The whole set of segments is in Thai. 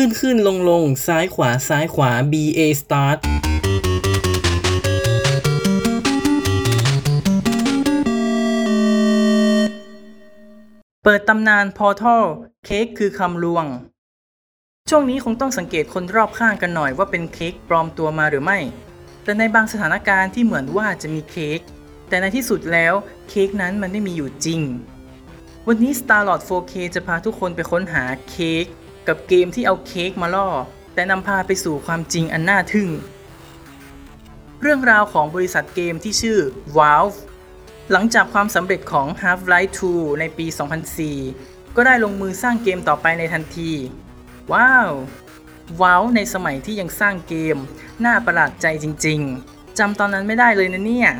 ขึ้นลงๆซ้ายขวา BA Startเปิดตำนาน Portal เค้กคือคำลวงช่วงนี้คงต้องสังเกตคนรอบข้างกันหน่อยว่าเป็นเค้กปลอมตัวมาหรือไม่แต่ในบางสถานการณ์ที่เหมือนว่าจะมีเค้กแต่ในที่สุดแล้วเค้กนั้นมันไม่มีอยู่จริงวันนี้ StarLord 4K จะพาทุกคนไปค้นหาเค้กกับเกมที่เอาเค้กมาล่อแต่นำพาไปสู่ความจริงอันน่าทึ่งเรื่องราวของบริษัทเกมที่ชื่อ Valveหลังจากความสำเร็จของ Half-Life 2 ในปี 2004 ก็ได้ลงมือสร้างเกมต่อไปในทันทีว้าว Valve ในสมัยที่ยังสร้างเกมน่าประหลาดใจจริงๆจำตอนนั้นไม่ได้เลยนะเนี่ย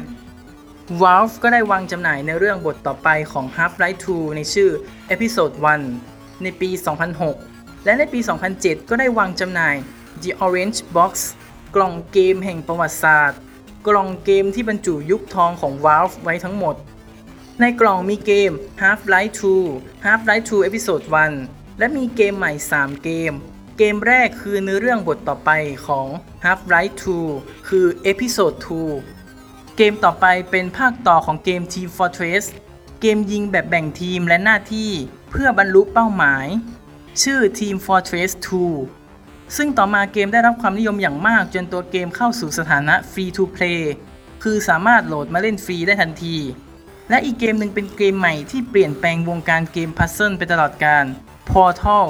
Valve ก็ได้วางจำหน่ายในเรื่องบทต่อไปของ Half-Life 2 ในชื่อ Episode 1 ในปี 2006 และในปี 2007 ก็ได้วางจำหน่าย The Orange Box กล่องเกมแห่งประวัติศาสตร์กล่องเกมที่บรรจุยุคทองของ Valve ไว้ทั้งหมดในกล่องมีเกม Half-Life 2 Half-Life 2 Episode 1 และมีเกมใหม่3เกมเกมแรกคือเนื้อเรื่องบทต่อไปของ Half-Life 2 คือ Episode 2 เกมต่อไปเป็นภาคต่อของเกม Team Fortress เกมยิงแบบแบ่งทีมและหน้าที่เพื่อบรรลุเป้าหมายชื่อ Team Fortress 2ซึ่งต่อมาเกมได้รับความนิยมอย่างมากจนตัวเกมเข้าสู่สถานะ Free to Play คือสามารถโหลดมาเล่นฟรีได้ทันทีและอีกเกมหนึ่งเป็นเกมใหม่ที่เปลี่ยนแปลงวงการเกมพัซเซิลไปตลอดกาล Portal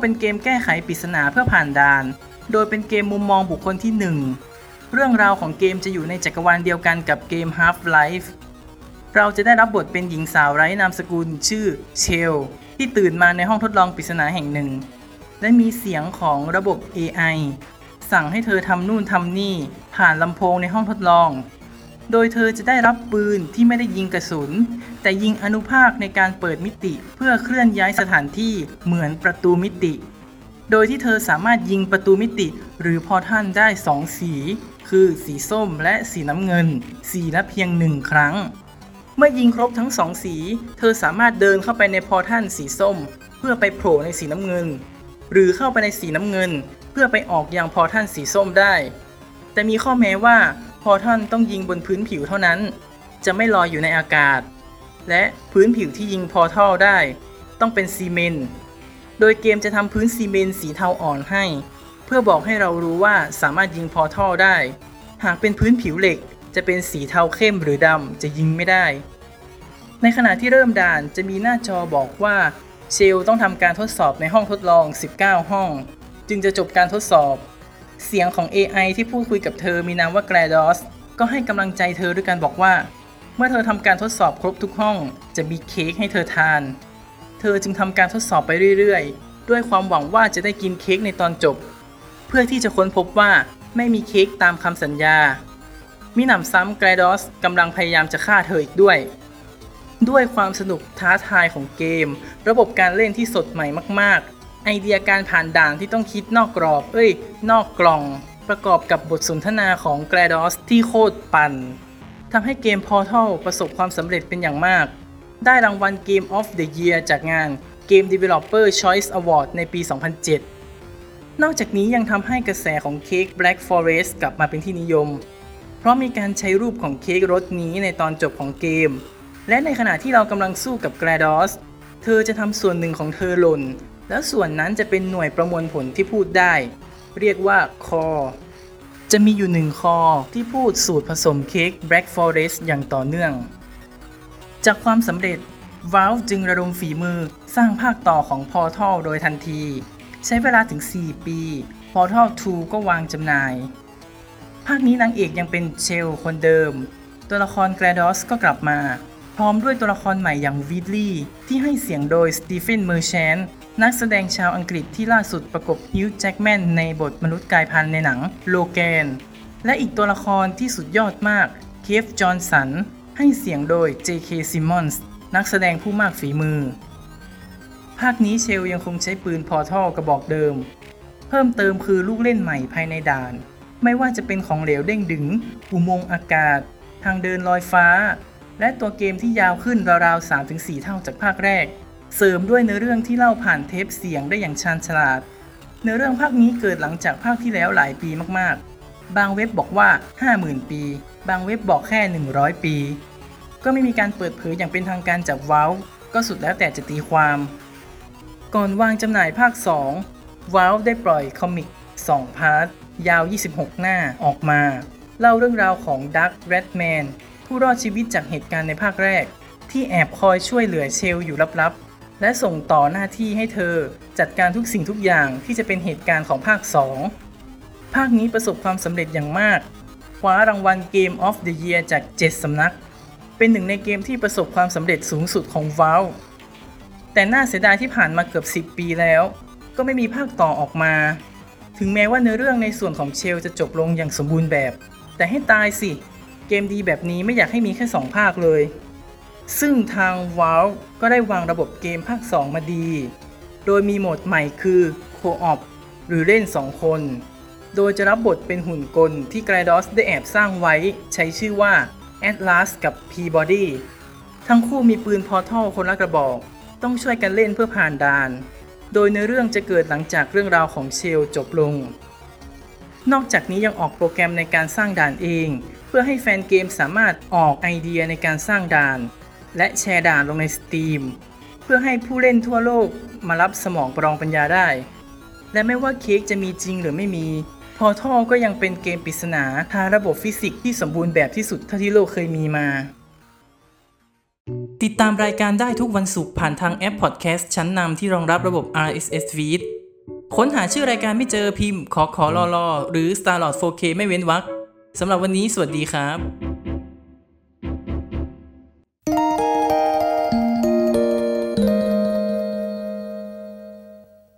เป็นเกมแก้ไขปริศนาเพื่อผ่านด่านโดยเป็นเกมมุมมองบุคคลที่1เรื่องราวของเกมจะอยู่ในจักรวาลเดียวกันกับเกม Half-Life เราจะได้รับบทเป็นหญิงสาวไร้นามสกุลชื่อเชลที่ตื่นมาในห้องทดลองปริศนาแห่งหนึ่งและมีเสียงของระบบ AI สั่งให้เธอทำนู่นทำนี่ผ่านลำโพงในห้องทดลองโดยเธอจะได้รับปืนที่ไม่ได้ยิงกระสุนแต่ยิงอนุภาคในการเปิดมิติเพื่อเคลื่อนย้ายสถานที่เหมือนประตูมิติโดยที่เธอสามารถยิงประตูมิติหรือพอท่านได้2สีคือสีส้มและสีน้ำเงินสีละเพียง1ครั้งเมื่อยิงครบทั้ง2สีเธอสามารถเดินเข้าไปในพอท่านสีส้มเพื่อไปโผล่ในสีน้ำเงินหรือเข้าไปในสีน้ำเงินเพื่อไปออกยังพอท่านสีส้มได้แต่มีข้อแม้ว่าพอท่านต้องยิงบนพื้นผิวเท่านั้นจะไม่ลอยอยู่ในอากาศและพื้นผิวที่ยิงพอท่อได้ต้องเป็นซีเมนต์โดยเกมจะทำพื้นซีเมนต์สีเทาอ่อนให้เพื่อบอกให้เรารู้ว่าสามารถยิงพอท่อได้หากเป็นพื้นผิวเหล็กจะเป็นสีเทาเข้มหรือดำจะยิงไม่ได้ในขณะที่เริ่มด่านจะมีหน้าจอบอกว่าเชลต้องทำการทดสอบในห้องทดลอง19ห้องจึงจะจบการทดสอบเสียงของ AI ที่พูดคุยกับเธอมีนามว่าแกรดอสก็ให้กำลังใจเธอด้วยการบอกว่าเมื่อเธอทำการทดสอบครบทุกห้องจะมีเค้กให้เธอทานเธอจึงทำการทดสอบไปเรื่อยๆด้วยความหวังว่าจะได้กินเค้กในตอนจบเพื่อที่จะค้นพบว่าไม่มีเค้กตามคำสัญญามีหนำซ้ำแกรดอสกำลังพยายามจะฆ่าเธออีกด้วยความสนุกท้าทายของเกมระบบการเล่นที่สดใหม่มากๆไอเดียการผ่านด่านที่ต้องคิดนอกกล่องประกอบกับบทสนทนาของแกรดอสที่โคตรปั่นทำให้เกม Portal ประสบความสำเร็จเป็นอย่างมากได้รางวัล Game of the Year จากงาน Game Developer Choice Award ในปี 2007 นอกจากนี้ยังทำให้กระแสของเค้ก Black Forest กลับมาเป็นที่นิยมเพราะมีการใช้รูปของเค้กรสนี้ในตอนจบของเกมและในขณะที่เรากำลังสู้กับแกรดอสเธอจะทำส่วนหนึ่งของเธอหล่นแล้วส่วนนั้นจะเป็นหน่วยประมวลผลที่พูดได้เรียกว่าคอจะมีอยู่1คอที่พูดสูตรผสมเค้ก Black Forest อย่างต่อเนื่องจากความสำเร็จ Valve จึงระดมฝีมือสร้างภาคต่อของ Portal โดยทันทีใช้เวลาถึง4 ปี Portal 2 ก็วางจำหน่ายภาคนี้นางเอกยังเป็นเชลคนเดิมตัวละครแกรดอสก็กลับมาพร้อมด้วยตัวละครใหม่อย่างวิดลี่ที่ให้เสียงโดยสตีเฟนเมอร์แชนนักแสดงชาวอังกฤษที่ล่าสุดประกบฮิวจ์แจ็คแมนในบทมนุษย์กายพันธุ์ในหนังโลแกนและอีกตัวละครที่สุดยอดมากเคฟจอห์นสันให้เสียงโดย JK Simmons นักแสดงผู้มากฝีมือภาคนี้เชลยังคงใช้ปืนพอท่อกระบอกเดิมเพิ่มเติมคือลูกเล่นใหม่ภายในด่านไม่ว่าจะเป็นของเหลวเด้งดึงอุโมงค์อากาศทางเดินลอยฟ้าและตัวเกมที่ยาวขึ้นราวๆ 3-4 เท่าจากภาคแรกเสริมด้วยเนื้อเรื่องที่เล่าผ่านเทปเสียงได้อย่างชาญฉลาด เนื้อเรื่องภาคนี้เกิดหลังจากภาคที่แล้วหลายปีมากๆบางเว็บบอกว่า 50,000 ปีบางเว็บบอกแค่ 100 ปีก็ไม่มีการเปิดเผยอย่างเป็นทางการจาก Valve ก็สุดแล้วแต่จะตีความก่อนวางจำหน่ายภาค 2 Valve ได้ปล่อยคอมิก2 พาร์ทยาว 26 หน้าออกมาเล่าเรื่องราวของดักแรดแมนผู้รอดชีวิตจากเหตุการณ์ในภาคแรกที่แอบคอยช่วยเหลือเชลอยู่ลับๆและส่งต่อหน้าที่ให้เธอจัดการทุกสิ่งทุกอย่างที่จะเป็นเหตุการณ์ของภาค 2 ภาคนี้ประสบความสำเร็จอย่างมากคว้ารางวัล Game of the Year จาก 7 สำนักเป็นหนึ่งในเกมที่ประสบความสำเร็จสูงสุดของ Valve แต่น่าเสียดายที่ผ่านมาเกือบ 10 ปีแล้วก็ไม่มีภาคต่อออกมาถึงแม้ว่าเนื้อเรื่องในส่วนของเชลจะจบลงอย่างสมบูรณ์แบบแต่ให้ตายสิเกมดีแบบนี้ไม่อยากให้มีแค่2ภาคเลยซึ่งทาง Valve ก็ได้วางระบบเกมภาค 2 มาดีโดยมีโหมดใหม่คือโคออปหรือเล่น2คนโดยจะรับบทเป็นหุ่นกลที่ไกรดอสได้แอบสร้างไว้ใช้ชื่อว่า Atlas กับ P-Body ทั้งคู่มีปืน Portal คนละกระบอกต้องช่วยกันเล่นเพื่อผ่านด่านโดยเนื้อเรื่องจะเกิดหลังจากเรื่องราวของเชลจบลงนอกจากนี้ยังออกโปรแกรมในการสร้างด่านเองเพื่อให้แฟนเกมสามารถออกไอเดียในการสร้างด่านและแชร์ด่านลงใน Steam เพื่อให้ผู้เล่นทั่วโลกมารับสมองประลองปัญญาได้และไม่ว่าเค้กจะมีจริงหรือไม่มี Portal ก็ยังเป็นเกมปริศนาทางระบบฟิสิกส์ที่สมบูรณ์แบบที่สุดเท่าที่โลกเคยมีมาติดตามรายการได้ทุกวันศุกร์ผ่านทางแอปพอดแคสต์ชั้นนำที่รองรับระบบ RSS feed ค้นหาชื่อรายการไม่เจอพิมพ์ขอรอหรือ StarLord 4K ไม่เว้นวรรคสำหรับวันนี้สวัสดีครับ